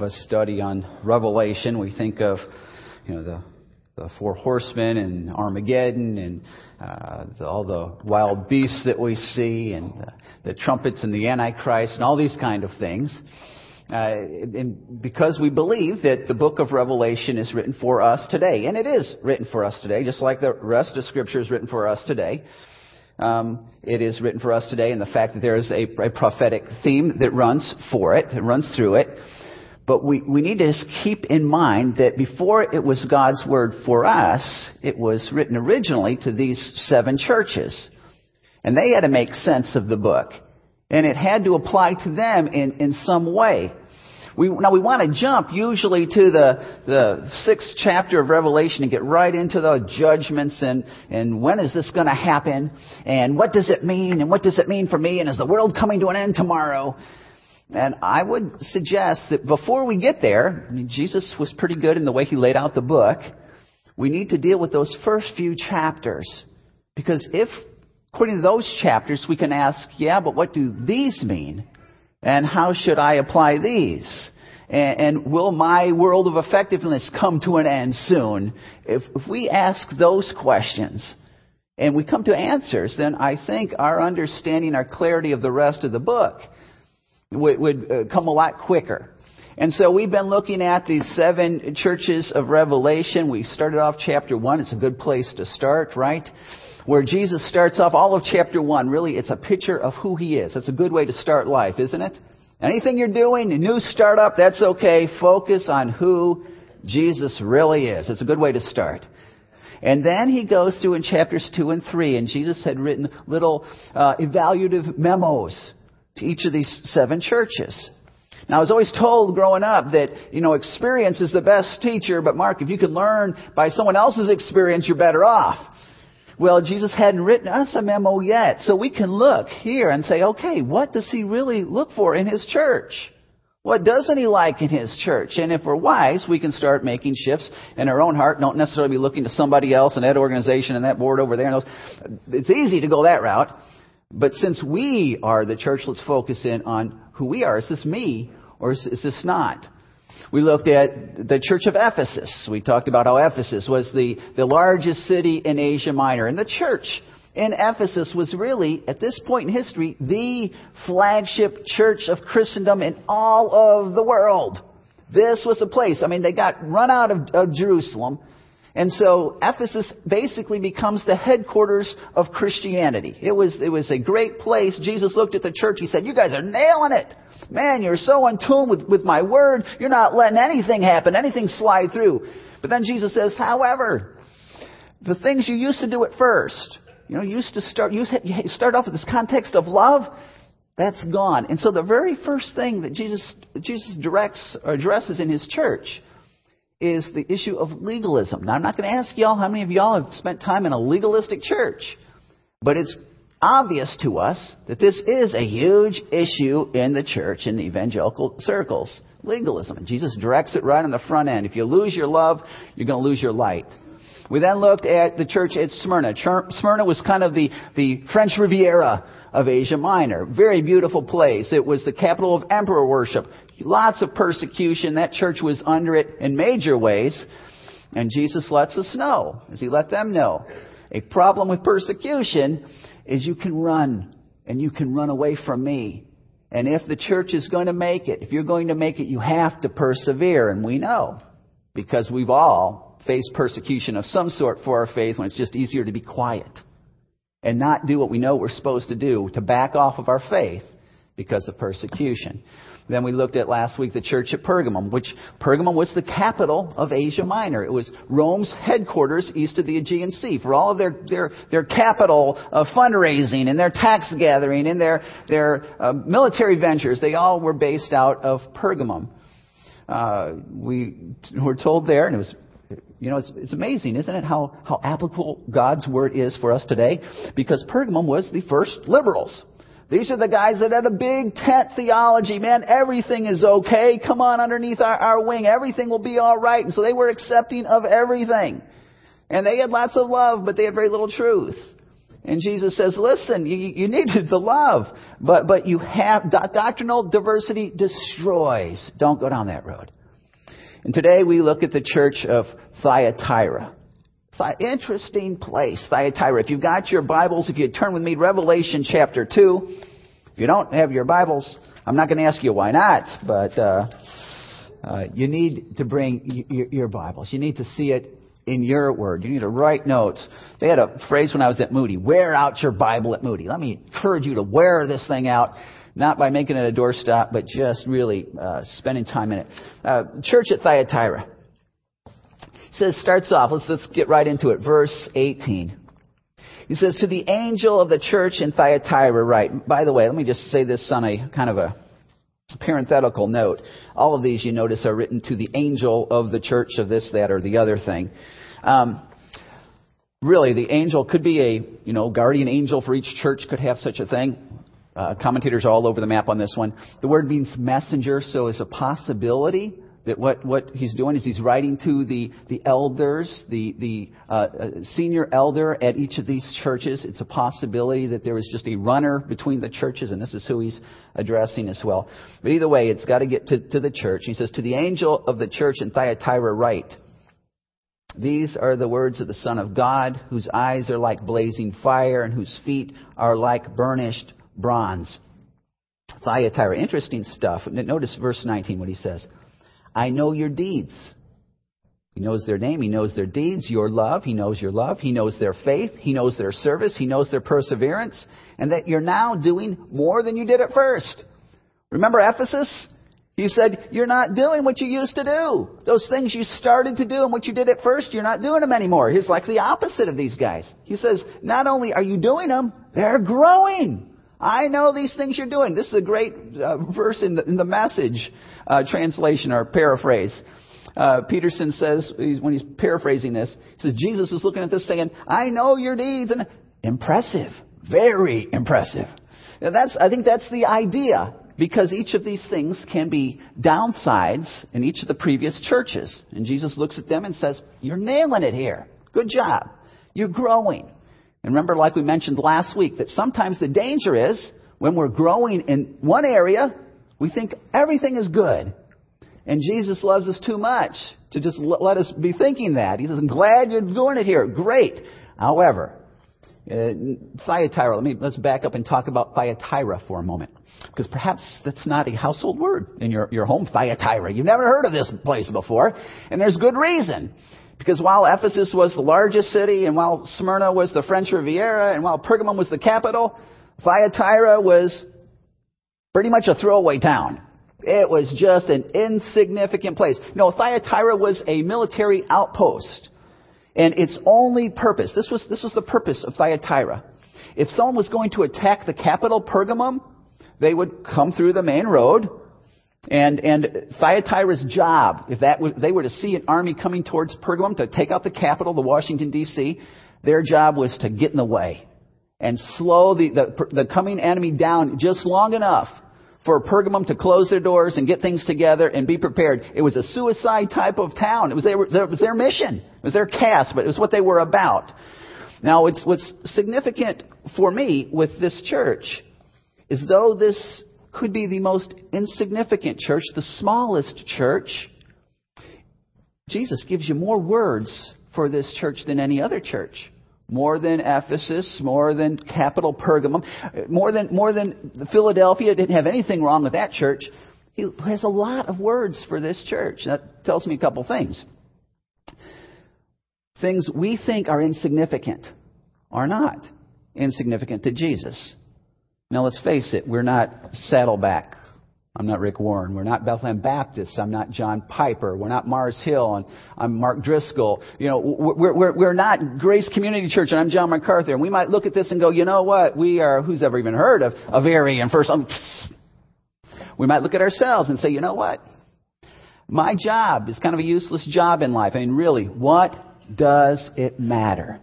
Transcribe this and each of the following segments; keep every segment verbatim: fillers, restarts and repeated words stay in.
A study on Revelation, we think of, you know, the, the four horsemen and Armageddon and uh, the, all the wild beasts that we see and uh, the trumpets and the Antichrist and all these kind of things. Uh, and because we believe that the book of Revelation is written for us today, and it is written for us today, just like the rest of Scripture is written for us today. Um, it is written for us today, and the fact that there is a, a prophetic theme that runs for it, that runs through it. But we, we need to just keep in mind that before it was God's word for us, it was written originally to these seven churches. And they had to make sense of the book. And it had to apply to them in, in some way. We, now, we want to jump usually to the, the sixth chapter of Revelation and get right into the judgments and, and when is this going to happen? And what does it mean? And what does it mean for me? And is the world coming to an end tomorrow? And I would suggest that before we get there, I mean, Jesus was pretty good in the way he laid out the book. We need to deal with those first few chapters. Because if, according to those chapters, we can ask, yeah, but what do these mean? And how should I apply these? And, and will my world of effectiveness come to an end soon? If, if we ask those questions and we come to answers, then I think our understanding, our clarity of the rest of the book would, would uh, come a lot quicker. And so we've been looking at these seven churches of Revelation. We started off chapter one. It's a good place to start, right? Where Jesus starts off all of chapter one. Really, it's a picture of who he is. That's a good way to start life, isn't it? Anything you're doing, a new startup, that's okay. Focus on who Jesus really is. It's a good way to start. And then he goes through in chapters two and three, and Jesus had written little uh, evaluative memos to each of these seven churches. Now, I was always told growing up that, you know, experience is the best teacher, but Mark, if you can learn by someone else's experience, you're better off. Well, Jesus hadn't written us a memo yet, so we can look here and say, okay, what does he really look for in his church? What doesn't he like in his church? And if we're wise, we can start making shifts in our own heart. Don't necessarily be looking to somebody else and that organization and that board over there. And those. It's easy to go that route. But since we are the church, let's focus in on who we are. Is this me or is, is this not? We looked at the church of Ephesus. We talked about how Ephesus was the, the largest city in Asia Minor. And the church in Ephesus was really, at this point in history, the flagship church of Christendom in all of the world. This was the place. I mean, they got run out of, of Jerusalem. And so Ephesus basically becomes the headquarters of Christianity. It was it was a great place. Jesus looked at the church. He said, you guys are nailing it. Man, you're so in tune with, with my word. You're not letting anything happen, anything slide through. But then Jesus says, however, the things you used to do at first, you know, you used to start, you start off with this context of love. That's gone. And so the very first thing that Jesus Jesus directs or addresses in his church is the issue of legalism. Now, I'm not going to ask y'all how many of y'all have spent time in a legalistic church, but it's obvious to us that this is a huge issue in the church, in the evangelical circles, legalism. And Jesus directs it right on the front end. If you lose your love, you're going to lose your light. We then looked at the church at Smyrna. Smyrna was kind of the, the French Riviera of Asia Minor. Very beautiful place. It was the capital of emperor worship. Lots of persecution. That church was under it in major ways. And Jesus lets us know, as he let them know, a problem with persecution is you can run and you can run away from me. And if the church is going to make it, if you're going to make it, you have to persevere. And we know because we've all face persecution of some sort for our faith when it's just easier to be quiet and not do what we know we're supposed to do, to back off of our faith because of persecution. Then we looked at last week the church at Pergamum, which Pergamum was the capital of Asia Minor. It was Rome's headquarters east of the Aegean Sea for all of their their, their capital of fundraising and their tax gathering and their, their uh, military ventures. They all were based out of Pergamum. Uh, we were told there, and it was You know, it's, it's amazing, isn't it, how, how applicable God's word is for us today? Because Pergamum was the first liberals. These are the guys that had a big tent theology. Man, everything is okay. Come on underneath our, our wing. Everything will be all right. And so they were accepting of everything. And they had lots of love, but they had very little truth. And Jesus says, listen, you, you needed the love, but but you have doctrinal diversity destroys. Don't go down that road. And today we look at the church of Thyatira. Interesting place, Thyatira. If you've got your Bibles, if you turn with me, Revelation chapter two. If you don't have your Bibles, I'm not going to ask you why not, but uh, uh, you need to bring y- your Bibles. You need to see it in your word. You need to write notes. They had a phrase when I was at Moody, wear out your Bible at Moody. Let me encourage you to wear this thing out, not by making it a doorstop, but just really uh, spending time in it. Uh, church at Thyatira. It says, starts off, let's, let's get right into it. Verse eighteen. He says, to the angel of the church in Thyatira write. By the way, let me just say this on a kind of a parenthetical note. All of these, you notice, are written to the angel of the church of this, that, or the other thing. Um, really, the angel could be a, you know, guardian angel for each church, could have such a thing. Uh, commentators are all over the map on this one. The word means messenger, so it's a possibility that what, what he's doing is he's writing to the, the elders, the, the uh, senior elder at each of these churches. It's a possibility that there was just a runner between the churches, and this is who he's addressing as well. But either way, it's got to get to, to the church. He says, to the angel of the church in Thyatira write, these are the words of the Son of God, whose eyes are like blazing fire and whose feet are like burnished bronze. Thyatira, interesting stuff. Notice verse nineteen, what he says. I know your deeds. He knows their name. He knows their deeds. Your love. He knows your love. He knows their faith. He knows their service. He knows their perseverance. And that you're now doing more than you did at first. Remember Ephesus? He said, you're not doing what you used to do. Those things you started to do and what you did at first, you're not doing them anymore. He's like the opposite of these guys. He says, not only are you doing them, they're growing. I know these things you're doing. This is a great uh, verse in the, in the Message uh, translation or paraphrase. Uh, Peterson says, he's, when he's paraphrasing this, he says, Jesus is looking at this saying, I know your deeds. And impressive. Very impressive. Now that's, I think that's the idea, because each of these things can be downsides in each of the previous churches. And Jesus looks at them and says, you're nailing it here. Good job. You're growing. And remember, like we mentioned last week, that sometimes the danger is when we're growing in one area, we think everything is good. And Jesus loves us too much to just let us be thinking that. He says, I'm glad you're doing it here. Great. However, uh, Thyatira, let me, let's back up and talk about Thyatira for a moment. Because perhaps that's not a household word in your, your home, Thyatira. You've never heard of this place before. And there's good reason. Because while Ephesus was the largest city, and while Smyrna was the French Riviera, and while Pergamum was the capital, Thyatira was pretty much a throwaway town. It was just an insignificant place. No, Thyatira was a military outpost. And its only purpose, this was, this was the purpose of Thyatira. If someone was going to attack the capital, Pergamum, they would come through the main road. And, and Thyatira's job, if that was, they were to see an army coming towards Pergamum to take out the capital, the Washington, D C, their job was to get in the way and slow the, the, the coming enemy down just long enough for Pergamum to close their doors and get things together and be prepared. It was a suicide type of town. It was, they were, it was their mission. It was their cast, but it was what they were about. Now, it's, what's significant for me with this church is though this could be the most insignificant church, the smallest church, Jesus gives you more words for this church than any other church. More than Ephesus, more than capital Pergamum, more than more than Philadelphia. Didn't have anything wrong with that church. He has a lot of words for this church. That tells me a couple things. Things we think are insignificant are not insignificant to Jesus. Now, let's face it, we're not Saddleback. I'm not Rick Warren. We're not Bethlehem Baptist. I'm not John Piper. We're not Mars Hill. And I'm Mark Driscoll. You know, we're, we're, we're not Grace Community Church, and I'm John MacArthur. And we might look at this and go, you know what? We are, who's ever even heard of Avery and First? Um, we might look at ourselves and say, you know what? My job is kind of a useless job in life. I mean, really, what does it matter?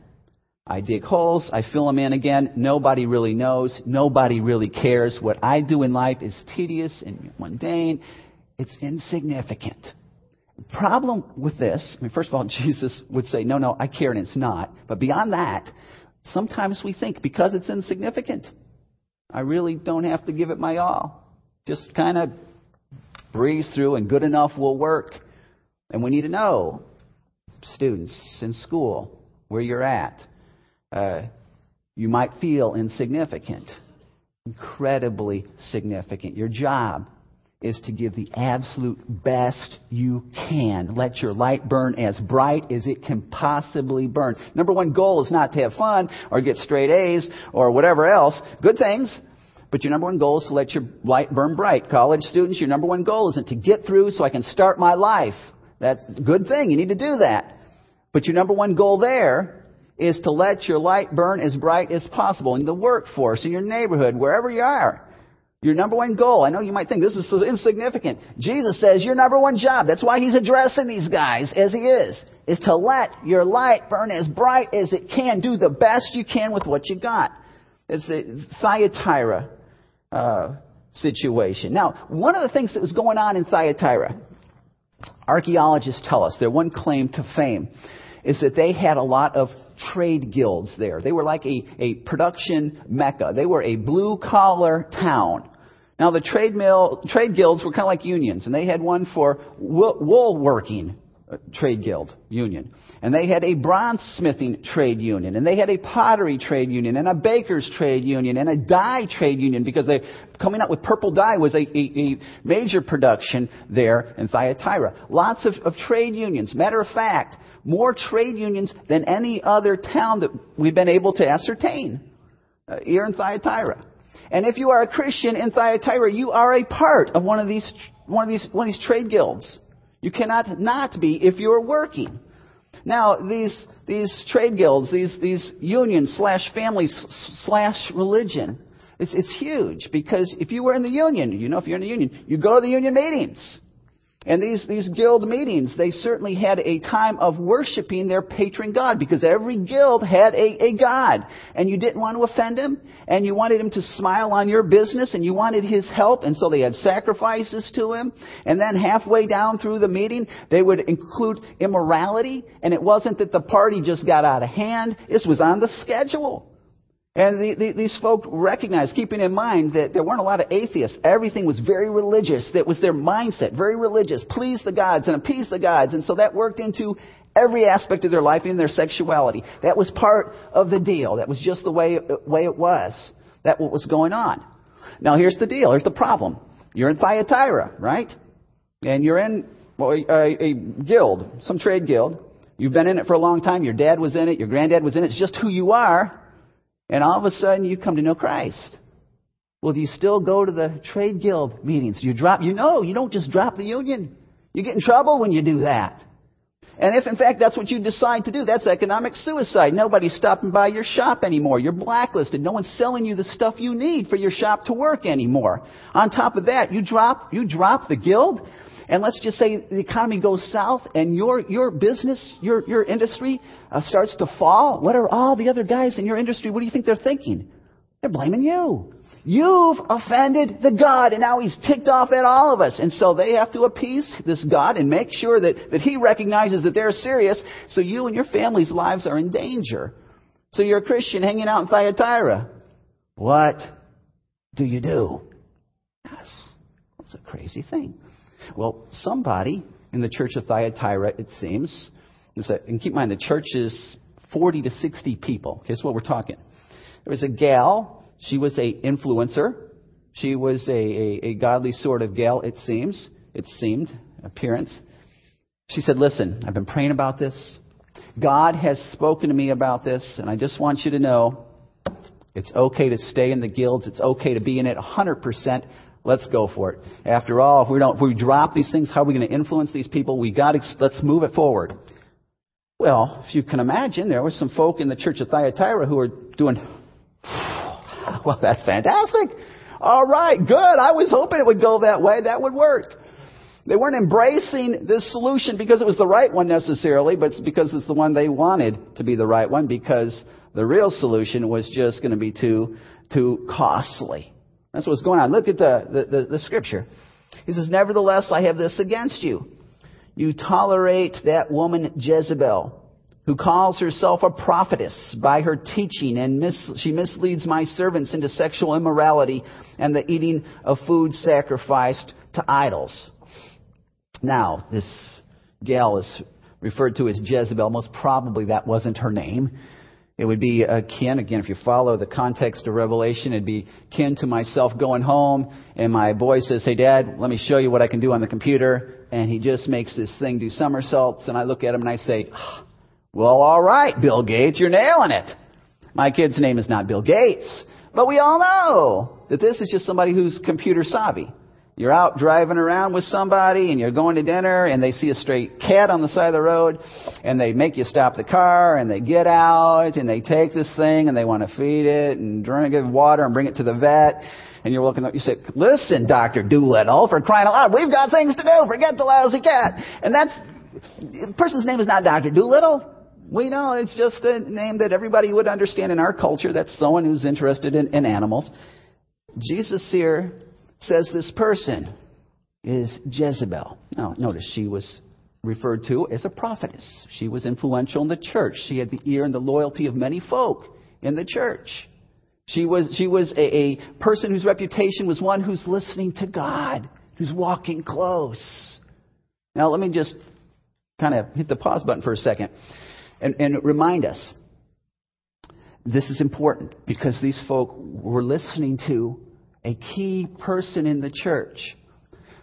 I dig holes, I fill them in again. Nobody really knows. Nobody really cares. What I do in life is tedious and mundane. It's insignificant. The problem with this, I mean, first of all, Jesus would say, no, no, I care and it's not. But beyond that, Sometimes we think because it's insignificant, I really don't have to give it my all. Just kind of breeze through and good enough will work. And we need to know, students in school, where you're at. Uh, you might feel insignificant, incredibly significant. Your job is to give the absolute best you can. Let your light burn as bright as it can possibly burn. Number one goal is not to have fun or get straight A's or whatever else. Good things. But your number one goal is to let your light burn bright. College students, your number one goal isn't to get through so I can start my life. That's a good thing. You need to do that. But your number one goal there is to let your light burn as bright as possible in the workforce, in your neighborhood, wherever you are. Your number one goal. I know you might think this is so insignificant. Jesus says your number one job, that's why he's addressing these guys as he is, is to let your light burn as bright as it can. Do the best you can with what you got. It's a Thyatira uh, situation. Now, one of the things that was going on in Thyatira, archaeologists tell us, their one claim to fame is that they had a lot of trade guilds there. They were like a, a production mecca. They were a blue-collar town. Now, the trade mill, trade guilds were kind of like unions, and they had one for wool-working trade guild union. And they had a bronze-smithing trade union, and they had a pottery trade union, and a baker's trade union, and a dye trade union, because they coming out with purple dye was a, a, a major production there in Thyatira. Lots of, of trade unions. Matter of fact, more trade unions than any other town that we've been able to ascertain uh, here in Thyatira. And if you are a Christian in Thyatira, you are a part of one of these one of these one of these trade guilds. You cannot not be if you're working. Now, these these trade guilds, these these unions slash families slash religion, it's it's huge, because if you were in the union, you know if you're in the union, you go to the union meetings. And these, these guild meetings, they certainly had a time of worshiping their patron god, because every guild had a, a god. And you didn't want to offend him, and you wanted him to smile on your business, and you wanted his help, and so they had sacrifices to him. And then halfway down through the meeting, they would include immorality, and it wasn't that the party just got out of hand. This was on the schedule. And the, the, these folk recognized, keeping in mind that there weren't a lot of atheists. Everything was very religious. That was their mindset, very religious. Please the gods and appease the gods. And so that worked into every aspect of their life, even their sexuality. That was part of the deal. That was just the way, way it was. That what was going on. Now here's the deal. Here's the problem. You're in Thyatira, right? And you're in well, a, a guild, some trade guild. You've been in it for a long time. Your dad was in it. Your granddad was in it. It's just who you are. And all of a sudden, you come to know Christ. Well, do you still go to the trade guild meetings? Do you drop? You know, you don't just drop the union. You get in trouble when you do that. And if, in fact, that's what you decide to do, that's economic suicide. Nobody's stopping by your shop anymore. You're blacklisted. No one's selling you the stuff you need for your shop to work anymore. On top of that, you drop you drop the guild, and let's just say the economy goes south and your your business, your, your industry uh, starts to fall. What are all the other guys in your industry, what do you think they're thinking? They're blaming you. You've offended the God, and now he's ticked off at all of us. And so they have to appease this God and make sure that, that he recognizes that they're serious, so you and your family's lives are in danger. So you're a Christian hanging out in Thyatira. What do you do? Yes, that's a crazy thing. Well, somebody in the church of Thyatira, it seems, and keep in mind the church is forty to sixty people. Here's what we're talking. There was a gal. She was a influencer. She was a, a, a godly sort of gal, it seems. It seemed, appearance. She said, listen, I've been praying about this. God has spoken to me about this, and I just want you to know it's okay to stay in the guilds. It's okay to be in it one hundred percent. Let's go for it. After all, if we don't, if we drop these things, how are we going to influence these people? We got to, let's move it forward. Well, if you can imagine, there were some folk in the church of Thyatira who were doing, well, that's fantastic. All right, good. I was hoping it would go that way. That would work. They weren't embracing this solution because it was the right one necessarily, but it's because it's the one they wanted to be the right one, because the real solution was just going to be too, too costly. That's what's going on. Look at the, the, the, the scripture. He says, nevertheless, I have this against you. You tolerate that woman Jezebel, who calls herself a prophetess by her teaching, and mis- she misleads my servants into sexual immorality and the eating of food sacrificed to idols. Now, this gal is referred to as Jezebel. Most probably that wasn't her name. It would be akin, again, if you follow the context of Revelation, it'd be akin to myself going home, and my boy says, hey, Dad, let me show you what I can do on the computer. And he just makes this thing do somersaults, and I look at him and I say, well, all right, Bill Gates, you're nailing it. My kid's name is not Bill Gates, but we all know that this is just somebody who's computer savvy. You're out driving around with somebody, and you're going to dinner, and they see a stray cat on the side of the road, and they make you stop the car, and they get out, and they take this thing, and they want to feed it and drink it water and bring it to the vet. And you're looking up, you say, listen, Doctor Doolittle, for crying out loud, we've got things to do. Forget the lousy cat. And that's, the person's name is not Doctor Doolittle. We know it's just a name that everybody would understand in our culture. That's someone who's interested in, in animals. Jesus here says this person is Jezebel. Now, notice she was referred to as a prophetess. She was influential in the church. She had the ear and the loyalty of many folk in the church. She was she was a, a person whose reputation was one who's listening to God, who's walking close. Now, let me just kind of hit the pause button for a second and, and remind us. This is important because these folk were listening to a key person in the church.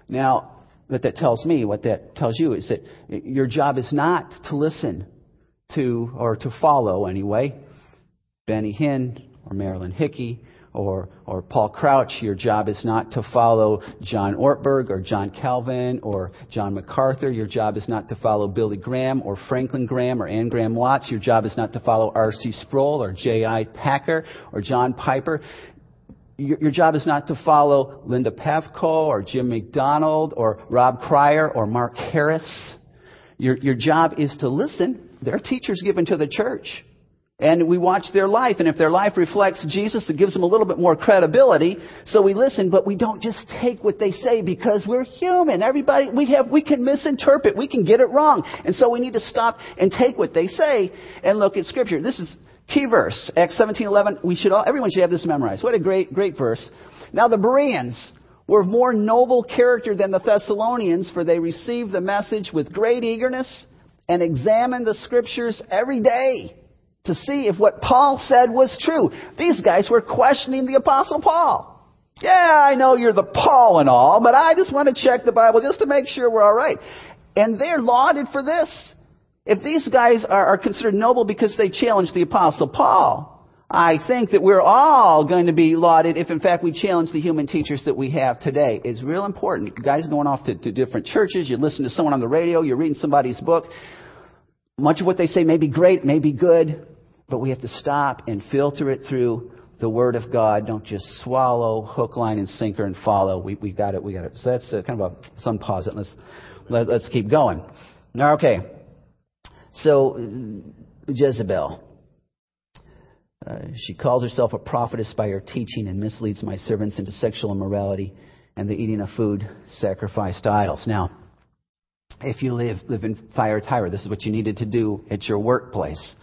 Now, what that tells me, what that tells you is that your job is not to listen to, or to follow anyway, Benny Hinn or Marilyn Hickey or, or Paul Crouch. Your job is not to follow John Ortberg or John Calvin or John MacArthur. Your job is not to follow Billy Graham or Franklin Graham or Anne Graham Watts. Your job is not to follow R C Sproul or J I Packer or John Piper. Your job is not to follow Linda Pavko or Jim McDonald or Rob Cryer or Mark Harris. Your, your job is to listen. They're teachers given to the church. And we watch their life. And if their life reflects Jesus, it gives them a little bit more credibility. So we listen, but we don't just take what they say because we're human. Everybody, we have, we can misinterpret. We can get it wrong. And so we need to stop and take what they say and look at Scripture. This is key verse, Acts seventeen eleven. We should all, everyone should have this memorized. What a great, great verse. Now the Bereans were of more noble character than the Thessalonians, for they received the message with great eagerness and examined the Scriptures every day to see if what Paul said was true. These guys were questioning the Apostle Paul. Yeah, I know you're the Paul and all, but I just want to check the Bible just to make sure we're all right. And they're lauded for this. If these guys are, are considered noble because they challenged the Apostle Paul, I think that we're all going to be lauded if, in fact, we challenge the human teachers that we have today. It's real important. You guys going off to, to different churches, you listen to someone on the radio, you're reading somebody's book. Much of what they say may be great, may be good, but we have to stop and filter it through the Word of God. Don't just swallow, hook, line, and sinker and follow. We we got it, we got it. So that's a, kind of a sun pause. It. Let's, let, let's keep going. Okay. So, Jezebel, uh, she calls herself a prophetess by her teaching and misleads my servants into sexual immorality and the eating of food sacrificed to idols. Now, if you live, live in Thyatira, this is what you needed to do at your workplace.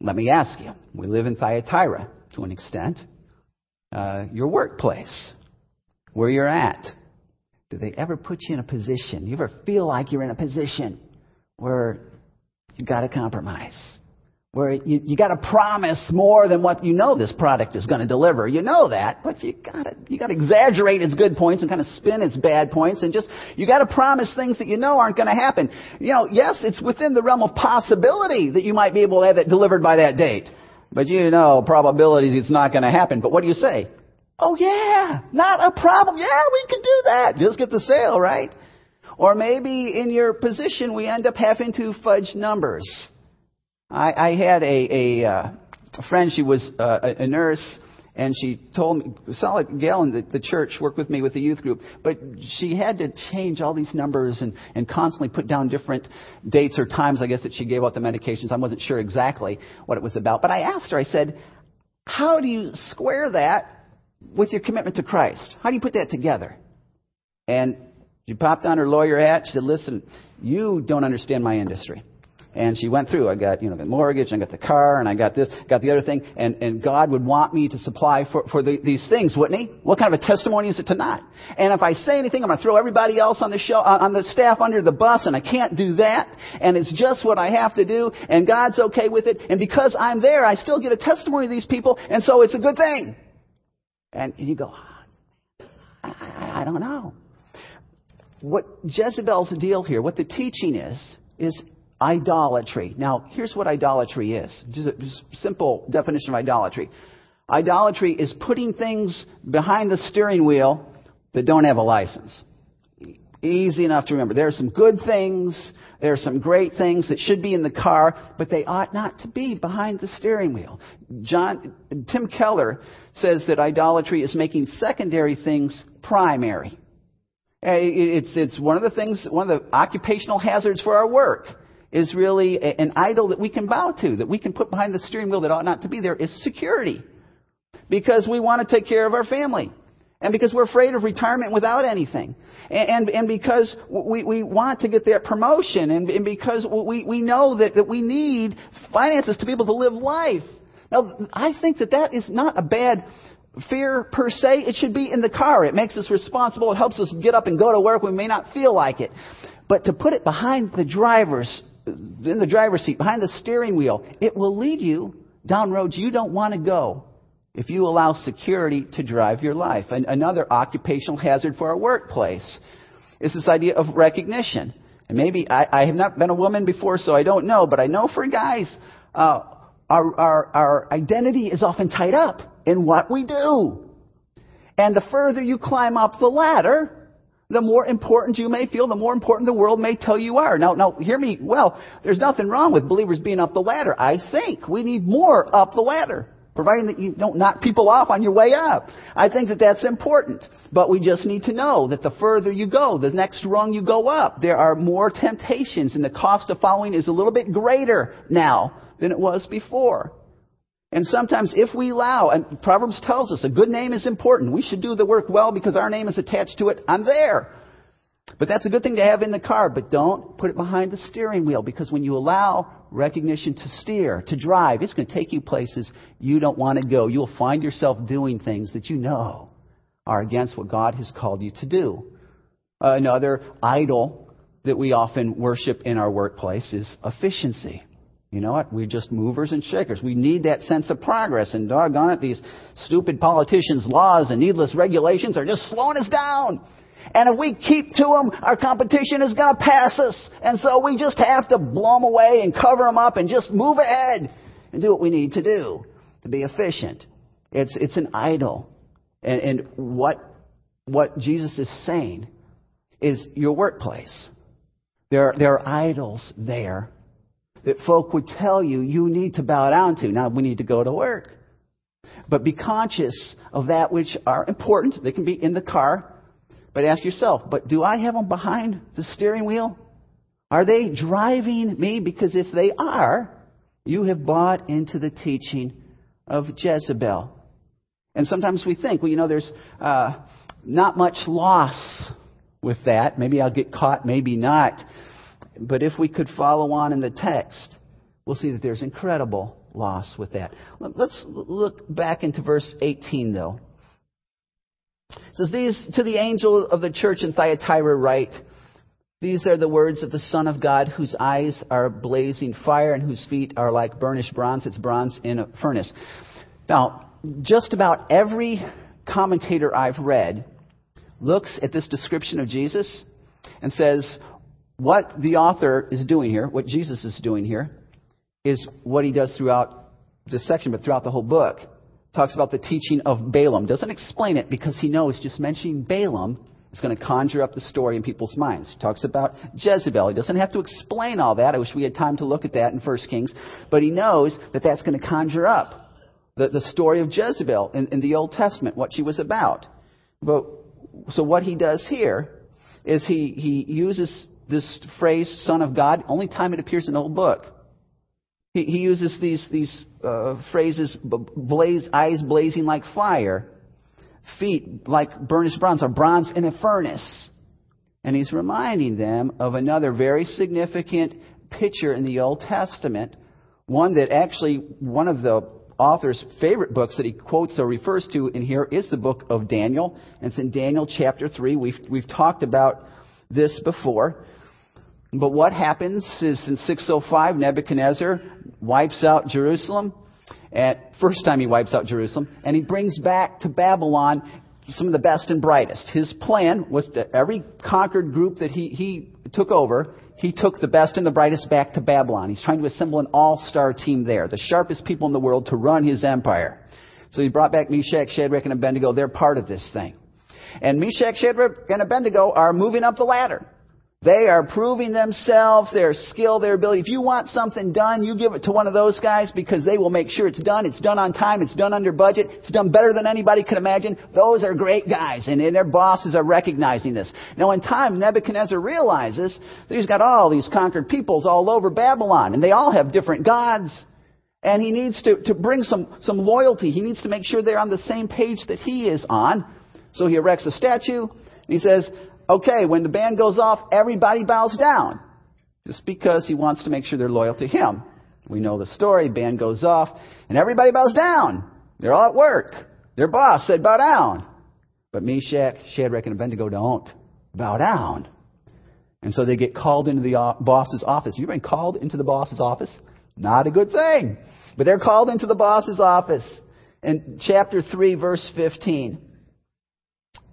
Let me ask you, we live in Thyatira to an extent. Uh, your workplace, where you're at, do they ever put you in a position? You ever feel like you're in a position where you got to compromise, where you, you got to promise more than what you know this product is going to deliver. You know that, but you got to you got to exaggerate its good points and kind of spin its bad points, and just you got to promise things that you know aren't going to happen. You know, yes, it's within the realm of possibility that you might be able to have it delivered by that date, but you know, probabilities it's not going to happen. But what do you say? Oh yeah, not a problem. Yeah, we can do that. Just get the sale, right? Or maybe in your position, we end up having to fudge numbers. I, I had a, a, uh, a friend, she was uh, a nurse, and she told me, a solid gal in the, the church, worked with me with the youth group, but she had to change all these numbers and, and constantly put down different dates or times, I guess, that she gave out the medications. I wasn't sure exactly what it was about. But I asked her, I said, how do you square that with your commitment to Christ? How do you put that together? And she popped on her lawyer hat. She said, listen, you don't understand my industry. And she went through. I got, you know, the mortgage, and I got the car, and I got this, got the other thing. And, and God would want me to supply for, for the, these things, wouldn't he? What kind of a testimony is it to not? And if I say anything, I'm going to throw everybody else on the show, on the staff under the bus, and I can't do that. And it's just what I have to do, and God's okay with it. And because I'm there, I still get a testimony of these people, and so it's a good thing. And you go, I, I don't know. What Jezebel's deal here, what the teaching is, is idolatry. Now, here's what idolatry is. Just a just simple definition of idolatry. Idolatry is putting things behind the steering wheel that don't have a license. Easy enough to remember. There are some good things. There are some great things that should be in the car, but they ought not to be behind the steering wheel. John, Tim Keller says that idolatry is making secondary things primary. It's, it's one of the things, one of the occupational hazards for our work is really an idol that we can bow to, that we can put behind the steering wheel that ought not to be there, is security. Because we want to take care of our family. And because we're afraid of retirement without anything. And, and, and because we, we want to get that promotion. And, and because we, we know that, that we need finances to be able to live life. Now, I think that that is not a bad fear per se. It should be in the car. It makes us responsible. It helps us get up and go to work. We may not feel like it. But to put it behind the driver's, in the driver's seat, behind the steering wheel, it will lead you down roads you don't want to go. If you allow security to drive your life. And another occupational hazard for our workplace is this idea of recognition. And maybe I, I have not been a woman before, so I don't know, but I know for guys, uh, our, our, our identity is often tied up in what we do. And the further you climb up the ladder, the more important you may feel, the more important the world may tell you are. Now, now, hear me well, there's nothing wrong with believers being up the ladder. I think we need more up the ladder. Providing that you don't knock people off on your way up. I think that that's important. But we just need to know that the further you go, the next rung you go up, there are more temptations, and the cost of following is a little bit greater now than it was before. And sometimes if we allow, and Proverbs tells us a good name is important. We should do the work well because our name is attached to it. I'm there. But that's a good thing to have in the car. But don't put it behind the steering wheel, because when you allow recognition to steer, to drive, it's going to take you places you don't want to go. You'll find yourself doing things that you know are against what God has called you to do. Another idol that we often worship in our workplace is efficiency. You know what? We're just movers and shakers. We need that sense of progress. And doggone it, these stupid politicians' laws and needless regulations are just slowing us down. And if we keep to them, our competition is going to pass us. And so we just have to blow them away and cover them up and just move ahead and do what we need to do to be efficient. It's it's an idol. And, and what what Jesus is saying is your workplace. There, there are idols there that folk would tell you you need to bow down to. Now, we need to go to work. But be conscious of that which are important. They can be in the car. But ask yourself, but do I have them behind the steering wheel? Are they driving me? Because if they are, you have bought into the teaching of Jezebel. And sometimes we think, well, you know, there's uh, not much loss with that. Maybe I'll get caught, maybe not. But if we could follow on in the text, we'll see that there's incredible loss with that. Let's look back into verse eighteen, though. It says, "These to the angel of the church in Thyatira write, these are the words of the Son of God, whose eyes are blazing fire and whose feet are like burnished bronze. It's bronze in a furnace." Now, just about every commentator I've read looks at this description of Jesus and says, what the author is doing here, what Jesus is doing here, is what he does throughout this section, but throughout the whole book. Talks about the teaching of Balaam. Doesn't explain it because he knows just mentioning Balaam is going to conjure up the story in people's minds. He talks about Jezebel. He doesn't have to explain all that. I wish we had time to look at that in First Kings. But he knows that that's going to conjure up the, the story of Jezebel in, in the Old Testament, what she was about. But so what he does here is he, he uses this phrase, Son of God, only time it appears in the whole book. He, he uses these these uh, phrases, blaze, eyes blazing like fire, feet like burnished bronze, or bronze in a furnace. And he's reminding them of another very significant picture in the Old Testament, one that actually one of the author's favorite books that he quotes or refers to in here is the book of Daniel. And it's in Daniel chapter three. We've, we've talked about this before. But what happens is in six oh five, Nebuchadnezzar wipes out Jerusalem. At first time he wipes out Jerusalem, and he brings back to Babylon some of the best and brightest. His plan was that every conquered group that he, he took over, he took the best and the brightest back to Babylon. He's trying to assemble an all-star team there, the sharpest people in the world to run his empire. So he brought back Meshach, Shadrach, and Abednego. They're part of this thing. And Meshach, Shadrach, and Abednego are moving up the ladder. They are proving themselves, their skill, their ability. If you want something done, you give it to one of those guys because they will make sure it's done. It's done on time. It's done under budget. It's done better than anybody could imagine. Those are great guys, and, and their bosses are recognizing this. Now, in time, Nebuchadnezzar realizes that he's got all these conquered peoples all over Babylon, and they all have different gods. And he needs to, to bring some, some loyalty. He needs to make sure they're on the same page that he is on. So he erects a statue, and he says, okay, when the band goes off, everybody bows down, just because he wants to make sure they're loyal to him. We know the story. Band goes off, and everybody bows down. They're all at work. Their boss said, bow down. But Meshach, Shadrach, and Abednego don't bow down. And so they get called into the boss's office. You've been called into the boss's office? Not a good thing. But they're called into the boss's office. In chapter three, verse fifteen,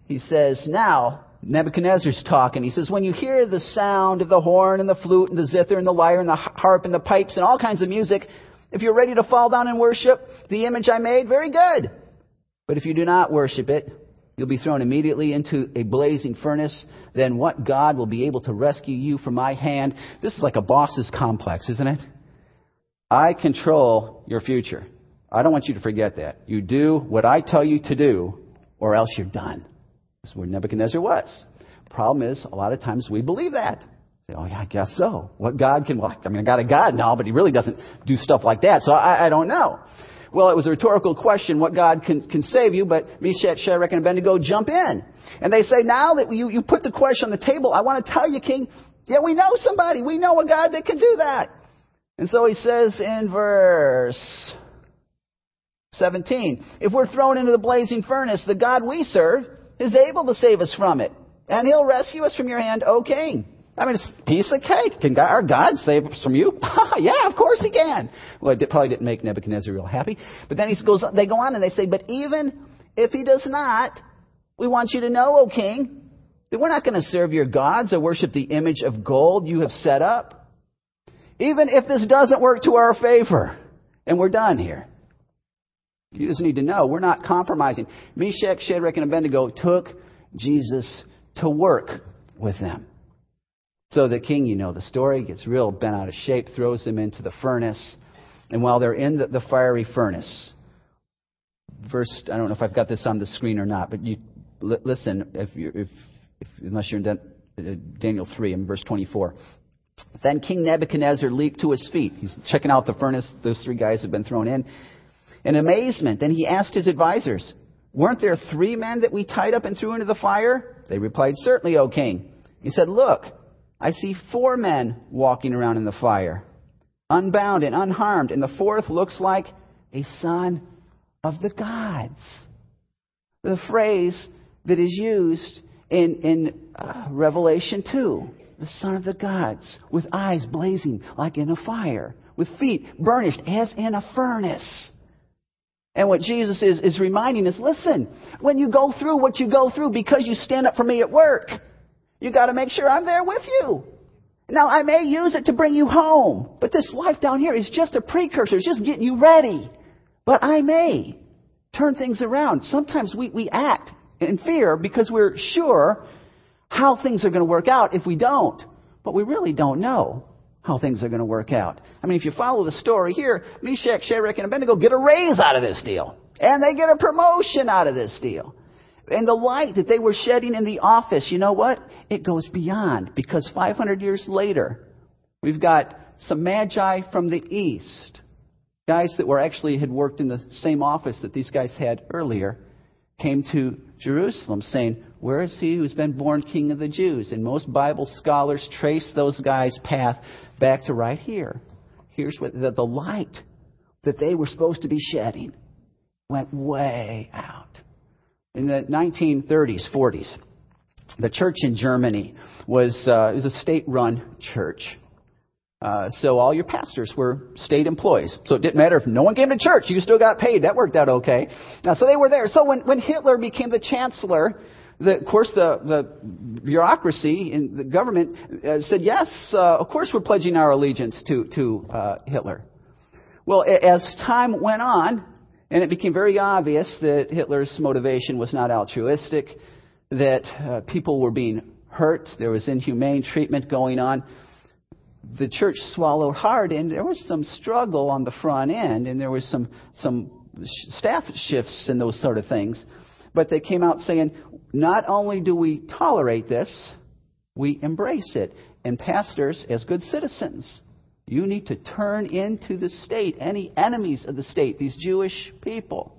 he says, now Nebuchadnezzar's talking. He says, when you hear the sound of the horn and the flute and the zither and the lyre and the harp and the pipes and all kinds of music, if you're ready to fall down and worship the image I made, very good. But if you do not worship it, you'll be thrown immediately into a blazing furnace. Then what God will be able to rescue you from my hand? This is like a boss's complex, isn't it? I control your future. I don't want you to forget that. You do what I tell you to do, or else you're done. That's where Nebuchadnezzar was. Problem is, a lot of times we believe that. Oh, yeah, I guess so. What God can, well, I mean, I got a God now, but he really doesn't do stuff like that, so I, I don't know. Well, it was a rhetorical question, what God can, can save you, but Meshach, Shadrach, and Abednego jump in. And they say, now that you, you put the question on the table, I want to tell you, King, yeah, we know somebody. We know a God that can do that. And so he says in verse seventeen, if we're thrown into the blazing furnace, the God we serve is able to save us from it, and he'll rescue us from your hand, O King. I mean, it's a piece of cake. Can God, our God save us from you? Yeah, of course he can. Well, it probably didn't make Nebuchadnezzar real happy. But then he goes, they go on and they say, but even if he does not, we want you to know, O King, that we're not going to serve your gods or worship the image of gold you have set up. Even if this doesn't work to our favor, and we're done here. You just need to know we're not compromising. Meshach, Shadrach, and Abednego took Jesus to work with them. So the king, you know the story, gets real bent out of shape, throws them into the furnace. And while they're in the, the fiery furnace, verse, I don't know if I've got this on the screen or not, but you l- listen, if you if, if unless you're in Dan, uh, Daniel three and verse twenty-four. Then King Nebuchadnezzar leaped to his feet. He's checking out the furnace. Those three guys have been thrown in. In amazement, then he asked his advisors, weren't there three men that we tied up and threw into the fire? They replied, certainly, O king. He said, look, I see four men walking around in the fire, unbound and unharmed, and the fourth looks like a son of the gods. The phrase that is used in, in uh, Revelation two, the son of the gods, with eyes blazing like in a fire, with feet burnished as in a furnace. And what Jesus is, is reminding us, listen, when you go through what you go through because you stand up for me at work, you got to make sure I'm there with you. Now, I may use it to bring you home, but this life down here is just a precursor. It's just getting you ready. But I may turn things around. Sometimes we, we act in fear because we're sure how things are going to work out if we don't. But we really don't know how things are going to work out. I mean, if you follow the story here, Meshach, Shadrach, and Abednego get a raise out of this deal. And they get a promotion out of this deal. And the light that they were shedding in the office, you know what? It goes beyond, because five hundred years later, we've got some magi from the east, guys that were actually had worked in the same office that these guys had earlier, came to Jerusalem saying, Where is he who's been born King of the Jews? And most Bible scholars trace those guys' path back to right here. Here's what the, the light that they were supposed to be shedding went way out. In the nineteen thirties, forties, the church in Germany was, uh, it was a state-run church. Uh, so all your pastors were state employees. So it didn't matter if no one came to church. You still got paid. That worked out okay. Now, so they were there. So when, when Hitler became the chancellor, the, of course, the, the bureaucracy in the government uh, said, yes, uh, of course, we're pledging our allegiance to, to uh, Hitler. Well, as time went on, and it became very obvious that Hitler's motivation was not altruistic, that uh, people were being hurt, there was inhumane treatment going on, the church swallowed hard, and there was some struggle on the front end, and there was some some staff shifts and those sort of things. But they came out saying, not only do we tolerate this, we embrace it. And pastors, as good citizens, you need to turn into the state any enemies of the state, these Jewish people.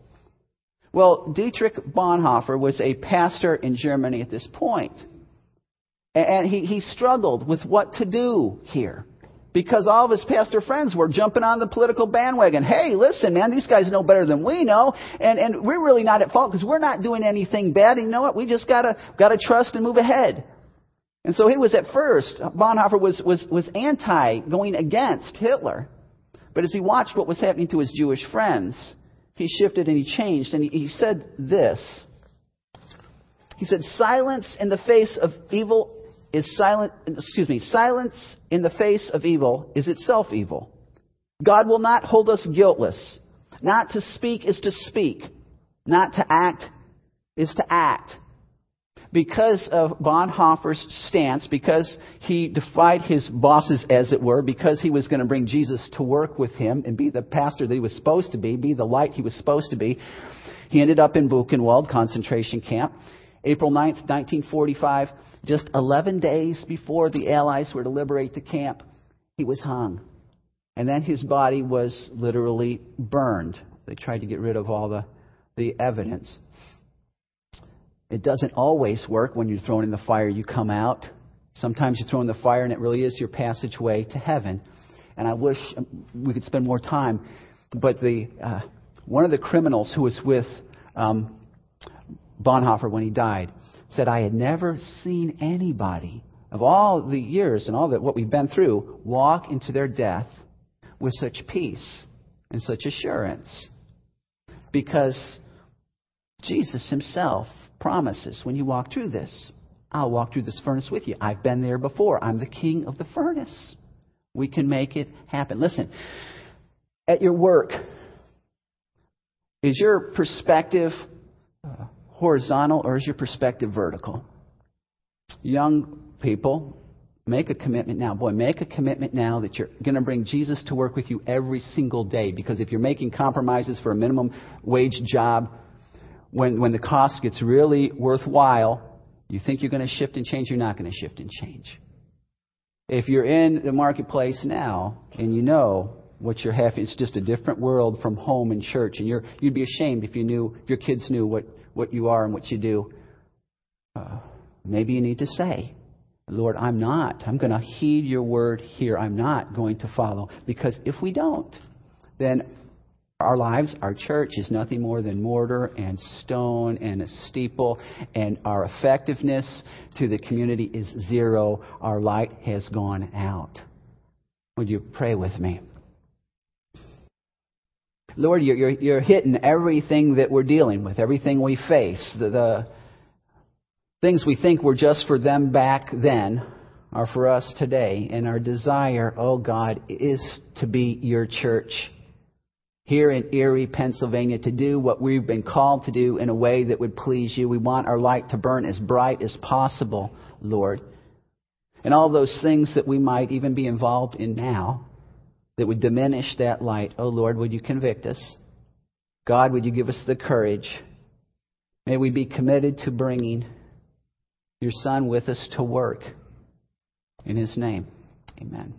Well, Dietrich Bonhoeffer was a pastor in Germany at this point. And he, he struggled with what to do here because all of his pastor friends were jumping on the political bandwagon. Hey, listen, man, these guys know better than we know. And, and we're really not at fault because we're not doing anything bad. And you know what? We just got to got to trust and move ahead. And so he was at first, Bonhoeffer was, was, was anti going against Hitler. But as he watched what was happening to his Jewish friends, he shifted and he changed. And he, he said this. He said, silence in the face of evil is silent. Excuse me. Silence in the face of evil is itself evil. God will not hold us guiltless. Not to speak is to speak. Not to act is to act. Because of Bonhoeffer's stance, because he defied his bosses, as it were, because he was going to bring Jesus to work with him and be the pastor that he was supposed to be, be the light he was supposed to be, he ended up in Buchenwald concentration camp. April ninth, nineteen forty-five, just eleven days before the Allies were to liberate the camp, he was hung. And then his body was literally burned. They tried to get rid of all the, the evidence. It doesn't always work when you're thrown in the fire, you come out. Sometimes you're thrown in the fire and it really is your passageway to heaven. And I wish we could spend more time. But the uh, one of the criminals who was with um, Bonhoeffer when he died said, I had never seen anybody of all the years and all that what we've been through walk into their death with such peace and such assurance. Because Jesus himself promises when you walk through this, I'll walk through this furnace with you. I've been there before. I'm the king of the furnace. We can make it happen. Listen, at your work, is your perspective horizontal or is your perspective vertical? Young people, make a commitment now. Boy, make a commitment now that you're going to bring Jesus to work with you every single day, because if you're making compromises for a minimum wage job, When when the cost gets really worthwhile, you think you're going to shift and change. You're not going to shift and change. If you're in the marketplace now and you know what you're having, it's just a different world from home and church. And you're you'd be ashamed if you knew if your kids knew what, what you are and what you do. Uh, maybe you need to say, Lord, I'm not. I'm going to heed your word here. I'm not going to follow, because if we don't, then our lives, our church is nothing more than mortar and stone and a steeple, and our effectiveness to the community is zero. Our light has gone out. Would you pray with me? Lord, you're, you're, you're hitting everything that we're dealing with, everything we face. The, the things we think were just for them back then are for us today. And our desire, oh God, is to be your church here in Erie, Pennsylvania, to do what we've been called to do in a way that would please you. We want our light to burn as bright as possible, Lord. And all those things that we might even be involved in now that would diminish that light, oh Lord, would you convict us? God, would you give us the courage? May we be committed to bringing your Son with us to work. In his name, amen.